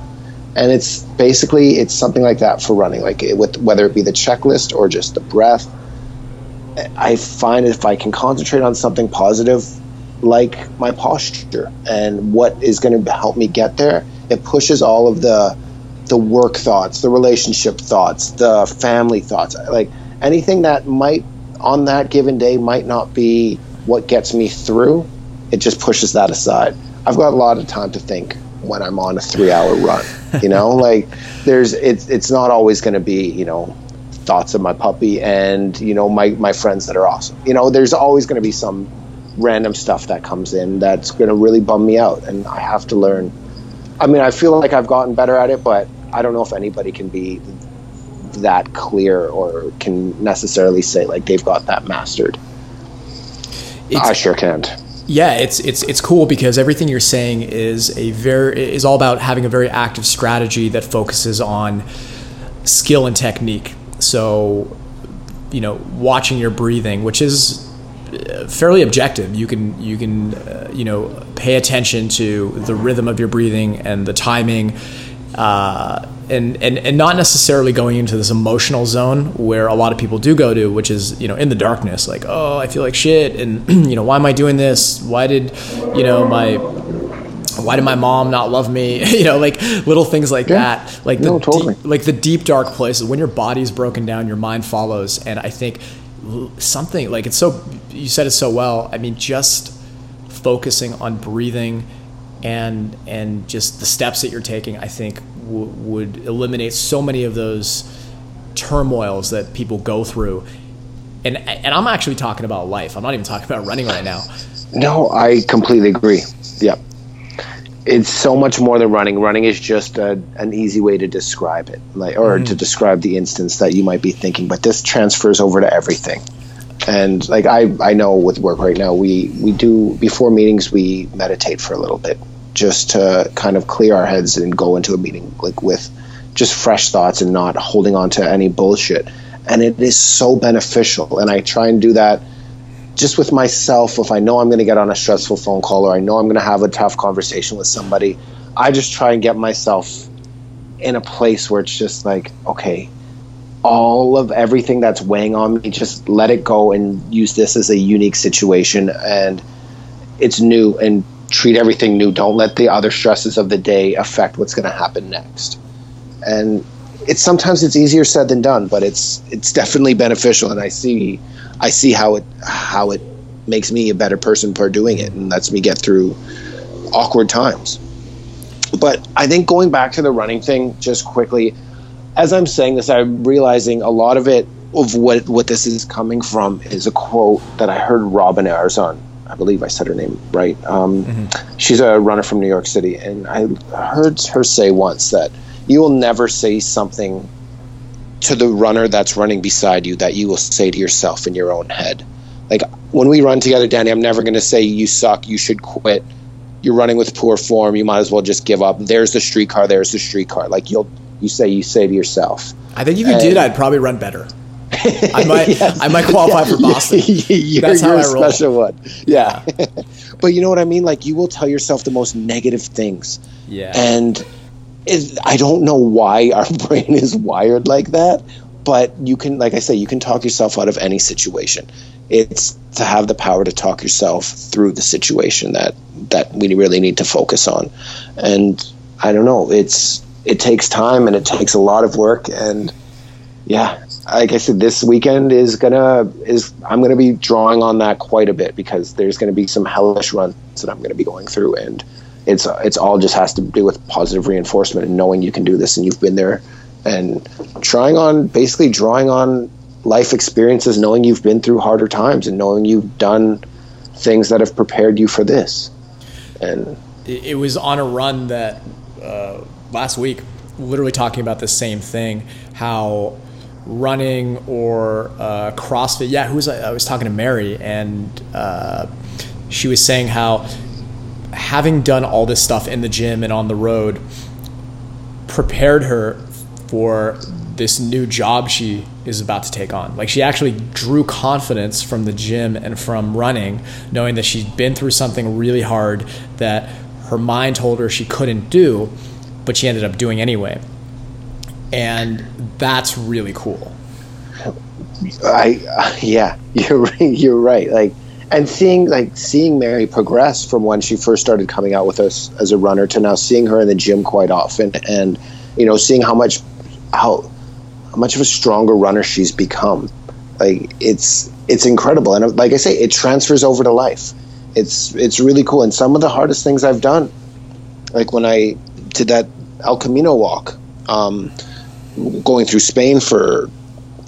And it's basically, it's something like that for running, like it, with whether it be the checklist or just the breath. I find if I can concentrate on something positive, like my posture and what is going to help me get there, it pushes all of the the work thoughts, the relationship thoughts, the family thoughts, like anything that might on that given day might not be what gets me through. It just pushes that aside. I've got a lot of time to think when I'm on a three hour run, you know, like there's, it's, it's not always going to be, you know, thoughts of my puppy and, you know, my, my friends that are awesome. You know, there's always going to be some random stuff that comes in that's going to really bum me out. And I have to learn. I mean, I feel like I've gotten better at it, but I don't know if anybody can be that clear or can necessarily say like they've got that mastered. It's, I sure can't. Yeah, it's it's it's cool because everything you're saying is a very is all about having a very active strategy that focuses on skill and technique. So, you know, watching your breathing, which is fairly objective. You can you can uh, you know, pay attention to the rhythm of your breathing and the timing. Uh, and, and, and not necessarily going into this emotional zone where a lot of people do go to, which is, you know, in the darkness, like, oh, I feel like shit. And, you know, why am I doing this? Why did, you know, my, why did my mom not love me? You know, like little things like yeah. that, like, no, the totally. deep, like the deep, dark places when your body's broken down, your mind follows. And I think something like it's so, you said it so well. I mean, just focusing on breathing and and just the steps that you're taking, I think w- would eliminate so many of those turmoils that people go through. And and I'm actually talking about life. I'm not even talking about running right now. No, I completely agree. Yeah. It's so much more than running. Running is just a, an easy way to describe it, like or mm. to describe the instance that you might be thinking, but this transfers over to everything. And like I, I know with work right now, we, we do before meetings, we meditate for a little bit just to kind of clear our heads and go into a meeting like with just fresh thoughts and not holding on to any bullshit. And it is so beneficial. And I try and do that just with myself. If I know I'm going to get on a stressful phone call, or I know I'm going to have a tough conversation with somebody, I just try and get myself in a place where it's just like, okay, all of everything that's weighing on me, just let it go and use this as a unique situation. And it's new, and treat everything new. Don't let the other stresses of the day affect what's going to happen next. And it's sometimes it's easier said than done, but it's it's definitely beneficial. And I see I see how it how it makes me a better person for doing it, and lets me get through awkward times. But I think going back to the running thing just quickly, as I'm saying this, I'm realizing a lot of it of what what this is coming from is a quote that I heard Robin Arzon, I believe I said her name right. Um, mm-hmm. She's a runner from New York City, and I heard her say once that you will never say something to the runner that's running beside you that you will say to yourself in your own head. Like when we run together, Danny, I'm never going to say you suck, you should quit, you're running with poor form, you might as well just give up, there's the streetcar, there's the streetcar. Like you'll you say you say to yourself. I think if you and, did, I'd probably run better. I might yes. I might qualify for Boston. you're, That's how you're I roll. Special one. Yeah. yeah. But you know what I mean? Like you will tell yourself the most negative things. Yeah. And it, I don't know why our brain is wired like that, but you can, like I say, you can talk yourself out of any situation. It's to have the power to talk yourself through the situation that that we really need to focus on. And I don't know, it's it takes time and it takes a lot of work. And yeah, like I said, this weekend is gonna is I'm gonna be drawing on that quite a bit, because there's gonna be some hellish runs that I'm gonna be going through, and it's it's all just has to do with positive reinforcement and knowing you can do this and you've been there, and trying on basically drawing on life experiences, knowing you've been through harder times and knowing you've done things that have prepared you for this. And it was on a run that uh, last week, literally talking about the same thing, how running or uh, CrossFit. Yeah, who was I? I was talking to Mary, and uh, she was saying how having done all this stuff in the gym and on the road prepared her for this new job she is about to take on. Like she actually drew confidence from the gym and from running, knowing that she'd been through something really hard that her mind told her she couldn't do, but she ended up doing anyway. And that's really cool. I uh, yeah, you're you're right. Like, and seeing like seeing Mary progress from when she first started coming out with us as a runner to now seeing her in the gym quite often, and you know, seeing how much how, how much of a stronger runner she's become. Like it's it's incredible, and like I say, it transfers over to life. It's it's really cool. And some of the hardest things I've done, like when I did that El Camino walk. Um, going through Spain for,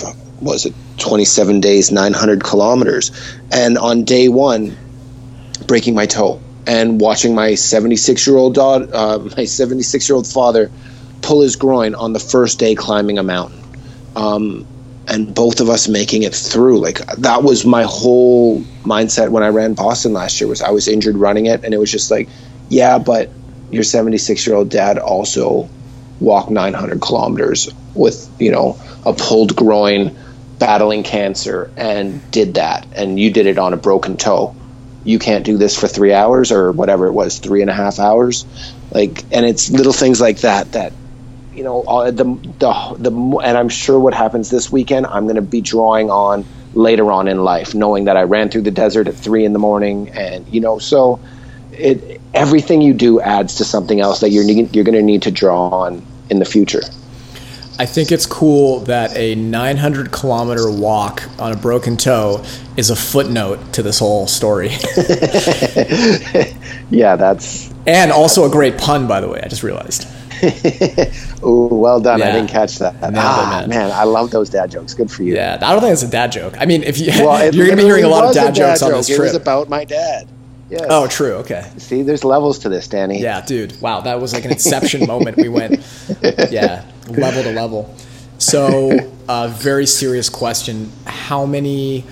what was it, twenty-seven days, nine hundred kilometers. And on day one, breaking my toe and watching my seventy-six-year-old daughter, uh, my seventy-six-year-old father pull his groin on the first day climbing a mountain. Um, and both of us making it through. Like that was my whole mindset when I ran Boston last year, was I was injured running it. And it was just like, yeah, but your seventy-six-year-old dad also walk nine hundred kilometers with, you know, a pulled groin, battling cancer, and did that, and you did it on a broken toe. You can't do this for three hours or whatever it was, three and a half hours. Like, and it's little things like that that, you know, the the the and I'm sure what happens this weekend, I'm going to be drawing on later on in life, knowing that I ran through the desert at three in the morning, and you know, so it everything you do adds to something else that you're you're going to need to draw on in the future. I think it's cool that a nine hundred kilometer walk on a broken toe is a footnote to this whole story. Yeah, that's and also that's, a great pun, by the way. I just realized. Ooh, well done! Yeah. I didn't catch that. No, ah, man. man, I love those dad jokes. Good for you. Yeah, I don't think it's a dad joke. I mean, if you well, you're going to be hearing a lot of dad, dad jokes joke. on this trip. It was about my dad. Yes. Oh, true. Okay. See, there's levels to this, Danny. Yeah, dude. Wow, that was like an inception moment. We went, yeah, level to level. So, a uh, very serious question. How many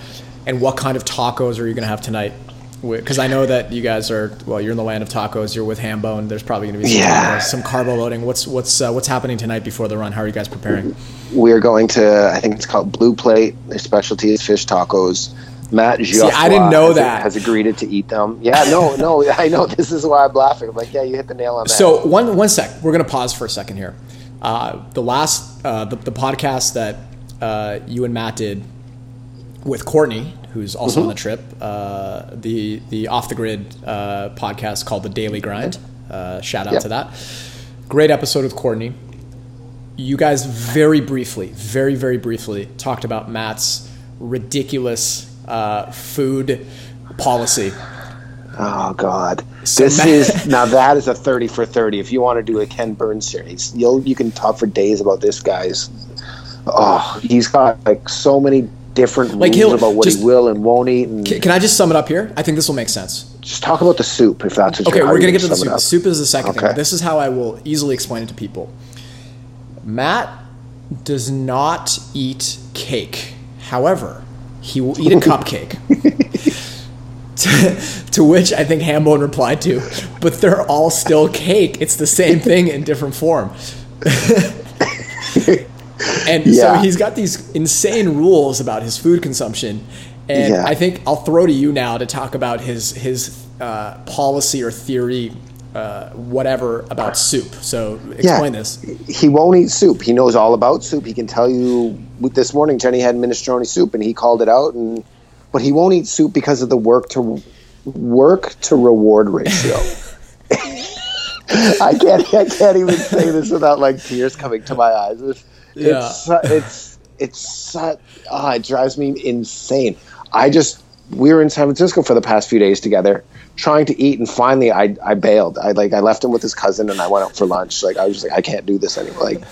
and what kind of tacos are you going to have tonight? because I know that you guys are, well, you're in the land of tacos, you're with Hambone, there's probably going to be some, yeah. some carbo loading. What's what's uh, what's happening tonight before the run? How are you guys preparing? We're going to, I think it's called Blue Plate. Their specialty is fish tacos. Matt Geoffroy, See, I didn't know has, that. has agreed to eat them. Yeah, no, no, I know. This is why I'm laughing. I'm like, yeah, you hit the nail on that. So one one sec. We're going to pause for a second here. Uh, the last, uh, the, the podcast that uh, you and Matt did with Courtney, who's also mm-hmm. on the trip, uh, the the Off The Grid uh, podcast called The Daily Grind. Uh, shout out yep. to that. Great episode with Courtney. You guys very briefly, very, very briefly talked about Matt's ridiculous uh, food policy. Oh God! So this Matt- is now that is a thirty for thirty. If you want to do a Ken Burns series, you'll you can talk for days about this guy's. Oh, he's got like so many different like rules about what just, he will and won't eat. And, can I just sum it up here? I think this will make sense. Just talk about the soup, if that's what okay. You're, we're gonna get to the soup. The soup is the second okay. thing. This is how I will easily explain it to people. Matt does not eat cake. However, he will eat a cupcake. to, to which I think Hambone replied to, but they're all still cake. It's the same thing in different form. And yeah. so he's got these insane rules about his food consumption. And yeah. I think I'll throw to you now to talk about his, his uh, policy or theory Uh, whatever about soup. So explain yeah. this. He won't eat soup. He knows all about soup. He can tell you. This morning, Jenny had minestrone soup, and he called it out. And but he won't eat soup because of the work to work to reward ratio. I can't. I can't even say this without like tears coming to my eyes. It's yeah. it's it's, it's uh, oh, it drives me insane. I just we were in San Francisco for the past few days together, trying to eat, and finally I, I bailed. I like I left him with his cousin and I went out for lunch. Like I was just like, I can't do this anymore. Like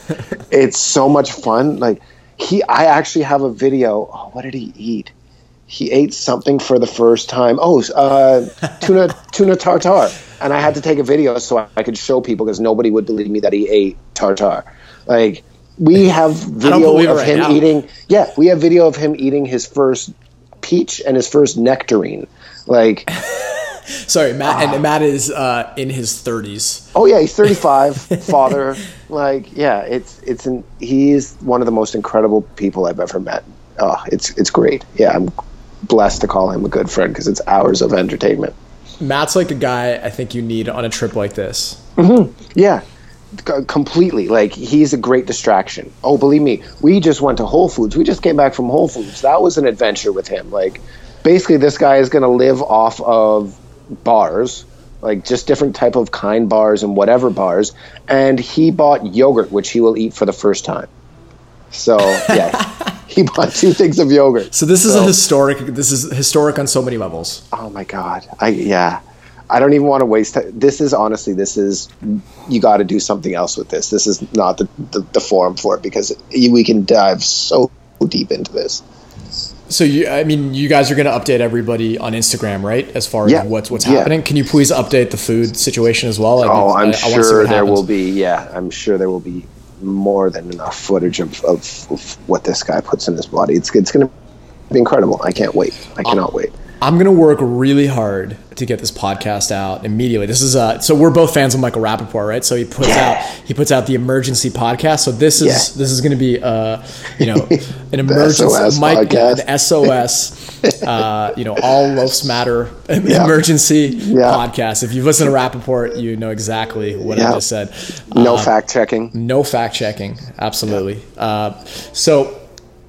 it's so much fun. Like he I actually have a video. Oh, what did he eat? He ate something for the first time. Oh, uh, tuna tuna tartare. And I had to take a video so I could show people because nobody would believe me that he ate tartare. Like we have video of right him now. eating yeah, we have video of him eating his first peach and his first nectarine. Like Sorry, Matt, and Matt is uh, in his thirties. Oh yeah, he's thirty-five, father. Like, yeah, it's it's an, he's one of the most incredible people I've ever met. Oh, it's it's great. Yeah, I'm blessed to call him a good friend because it's hours of entertainment. Matt's like a guy I think you need on a trip like this. Mm-hmm. Yeah, c- completely. Like, he's a great distraction. Oh, believe me, we just went to Whole Foods. We just came back from Whole Foods. That was an adventure with him. Like, basically, this guy is going to live off of bars, like just different type of kind bars and whatever bars, and he bought yogurt, which he will eat for the first time. So yeah, he bought two things of yogurt. So this so. is a historic. This is historic on so many levels. Oh my God! I yeah, I don't even want to waste. T- this is honestly, this is you got to do something else with this. This is not the, the the forum for it because we can dive so deep into this. So, you, I mean, you guys are going to update everybody on Instagram, right? As far as yeah. what's what's yeah. happening. Can you please update the food situation as well? I mean, oh, I'm I, sure I there happens. will be, yeah. I'm sure there will be more than enough footage of, of, of what this guy puts in his body. It's, it's going to be incredible. I can't wait. I cannot um, wait. I'm going to work really hard to get this podcast out immediately. This is uh, so we're both fans of Michael Rappaport, right? So he puts yeah. out he puts out the emergency podcast. So this is yeah. this is going to be uh, you know an emergency S O S Mike podcast. An S O S uh, you know all loafs matter yeah. emergency yeah. podcast. If you've listened to Rappaport, you know exactly what yeah. I just said. No uh, fact checking. No fact checking. Absolutely. Yeah. Uh, so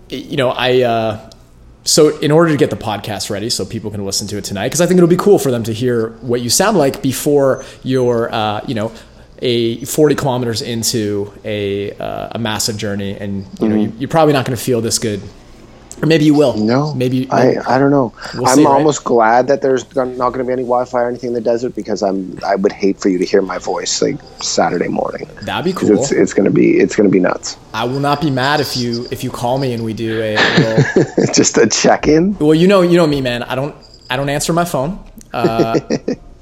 you know I. Uh, So in order to get the podcast ready so people can listen to it tonight, because I think it'll be cool for them to hear what you sound like before you're, uh, you know, a forty kilometers into a uh, a massive journey. And, you know, mm-hmm. you, you're probably not going to feel this good. Or maybe you will. No, maybe I, I don't know. We'll I'm see, almost right? glad that there's not going to be any Wi-Fi or anything in the desert because I'm I would hate for you to hear my voice like Saturday morning. That'd be cool. It's, it's going to be it's going to be nuts. I will not be mad if you if you call me and we do a little, just a check in. Well, you know you know me, man. I don't I don't answer my phone. Uh,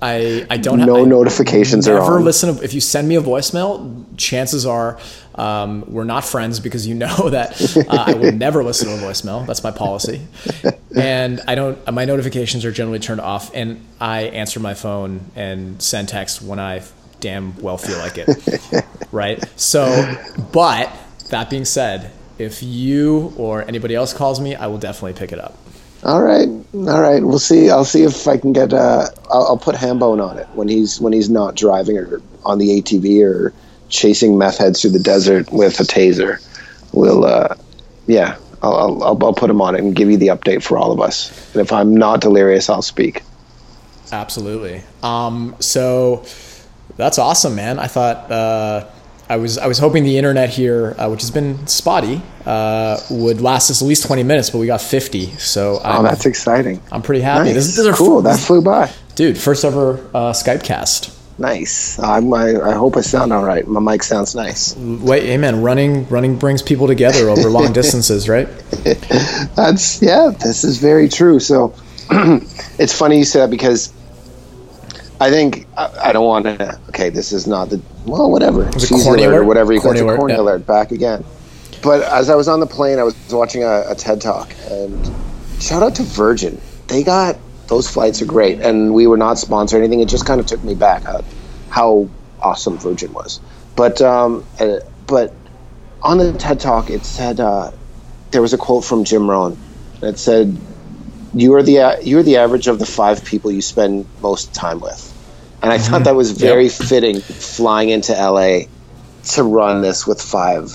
I, I don't have no ha- notifications are on. Never listen to, if you send me a voicemail, chances are um, we're not friends, because you know that uh, I will never listen to a voicemail. That's my policy. And I don't, my notifications are generally turned off, and I answer my phone and send texts when I damn well feel like it. Right? So, but that being said, if you or anybody else calls me, I will definitely pick it up. All right, all right. We'll see. I'll see if I can get. Uh, I'll, I'll put Hambone on it when he's when he's not driving or on the A T V or chasing meth heads through the desert with a taser. We'll, uh, yeah. I'll, I'll I'll put him on it and give you the update for all of us. And if I'm not delirious, I'll speak. Absolutely. Um. So, that's awesome, man. I thought. Uh, I was I was hoping the internet here, uh, which has been spotty, uh, would last us at least twenty minutes, but we got fifty. So I'm, oh, that's exciting! I'm pretty happy. Nice. This, this is cool. First, that flew by, dude. First ever uh, Skype cast. Nice. I'm, I I hope I sound all right. My mic sounds nice. Wait, hey man, running running brings people together over long distances, right? That's yeah. This is very true. So it's funny you said that, because I think I, I don't want to. Okay, this is not the. Well, whatever. It was a corny alert, alert or whatever you call it. Corny yeah. alert. Back again. But as I was on the plane, I was watching a, a TED Talk, and shout out to Virgin. They got those flights are great, and we were not sponsored or anything. It just kind of took me back uh, how awesome Virgin was. But um, uh, but on the TED Talk, it said uh, there was a quote from Jim Rohn that said, "You are the uh, you are the average of the five people you spend most time with." And I thought that was very yep. fitting, flying into L A to run this with five,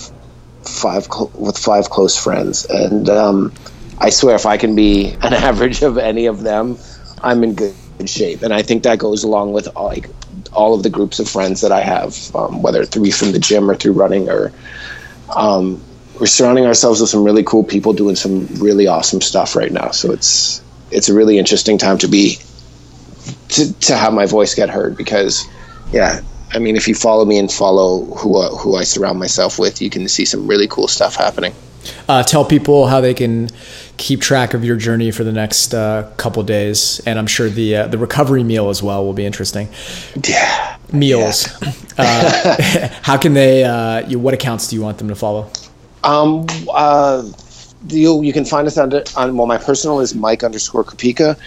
five cl- with five close friends. And um, I swear, if I can be an average of any of them, I'm in good shape. And I think that goes along with all, like all of the groups of friends that I have, um, whether it be from the gym or through running, or um, we're surrounding ourselves with some really cool people doing some really awesome stuff right now. So it's it's a really interesting time to be. To, to have my voice get heard, because yeah I mean if you follow me and follow who uh, who I surround myself with, you can see some really cool stuff happening. Uh, tell people how they can keep track of your journey for the next uh, couple days, and I'm sure the uh, the recovery meal as well will be interesting. Yeah, meals. Yeah. uh, how can they uh, you, what accounts do you want them to follow? Um uh, you you can find us on, on well my personal is Mike underscore Rupika.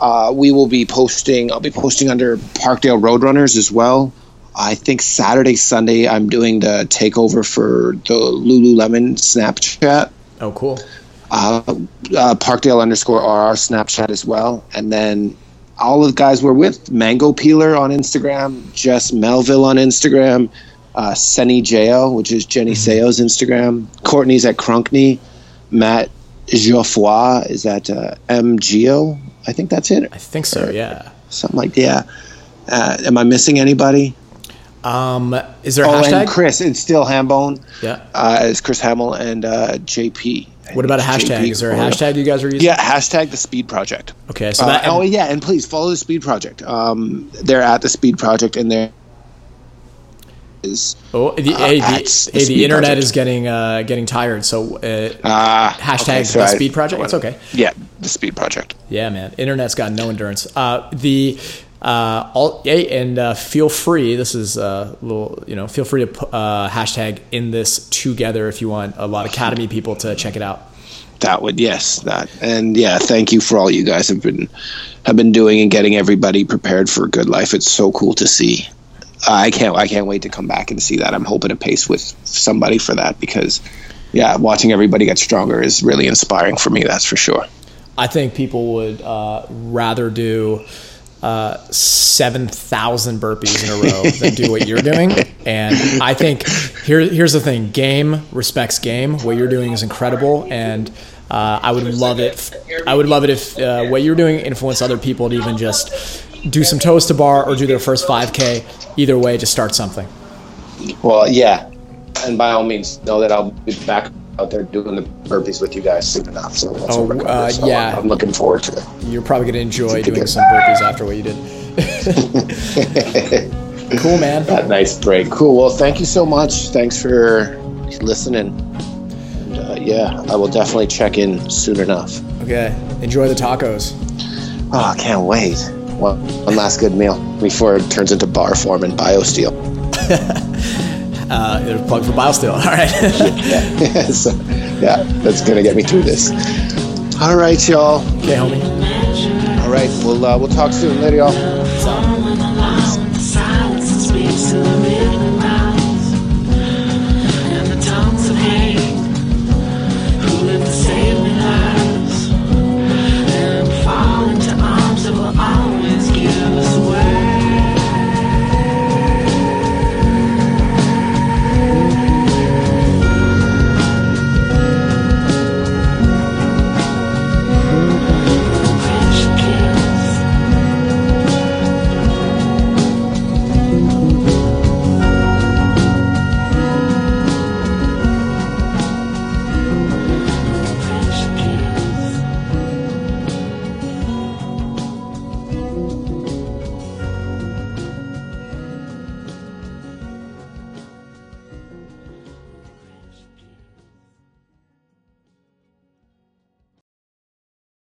Uh, we will be posting, I'll be posting under Parkdale Roadrunners as well. I think Saturday, Sunday, I'm doing the takeover for the Lululemon Snapchat. Oh, cool. Uh, uh, Parkdale underscore R R Snapchat as well. And then all of the guys we're with, Mango Peeler on Instagram, Jess Melville on Instagram, uh, Senny J O, which is Jenny Sayo's Instagram, Courtney's at Crunkney, Matt Geoffroy is at uh, M G O. I think that's it. I think so, or, yeah. Something like yeah. Uh, am I missing anybody? Um, is there a oh, hashtag? Oh, and Chris. It's still Hambone. Yeah. Uh, it's Chris Hamill and uh, J P. I what about a hashtag? J P. Is there a hashtag you guys are using? Yeah, hashtag The Speed Project. Okay. So uh, that, oh, yeah, and please follow The Speed Project. Um, they're at The Speed Project, and there is oh, the, uh, hey, the, the, hey, the internet project. Is getting uh, getting tired, so uh, uh, hashtag okay, so The I, Speed Project. That's okay. Yeah. The Speed Project. Yeah, man. Internet's got no endurance. Uh, the uh, all and uh, feel free. This is a little, you know. Feel free to uh, hashtag in this together if you want a lot of Academy people to check it out. That would yes, that and yeah. Thank you for all you guys have been have been doing and getting everybody prepared for a good life. It's so cool to see. I can't I can't wait to come back and see that. I'm hoping to pace with somebody for that, because yeah, watching everybody get stronger is really inspiring for me. That's for sure. I think people would uh, rather do uh, seven thousand burpees in a row than do what you're doing. And I think here, here's the thing. Game respects game. What you're doing is incredible. And uh, I would love it. I would love it if uh, what you're doing influenced other people to even just do some toes to bar or do their first five K. Either way, just start something. Well, yeah. And by all means, know that I'll be back out there doing the burpees with you guys soon enough. So, that's oh, what uh, so yeah. I'm, I'm looking forward to it. You're probably going to enjoy doing some burpees after what you did. Cool, man. That nice break. Cool. Well, thank you so much. Thanks for listening. And, uh, yeah, I will definitely check in soon enough. Okay. Enjoy the tacos. Oh, I can't wait. one, one last good meal before it turns into bar form and Bio Steel. Uh, it'll plug for Bio Steel. All right. Yeah. So, yeah, that's gonna get me through this. All right, y'all. Okay, homie. All right, we'll uh, we'll talk soon. Later, y'all.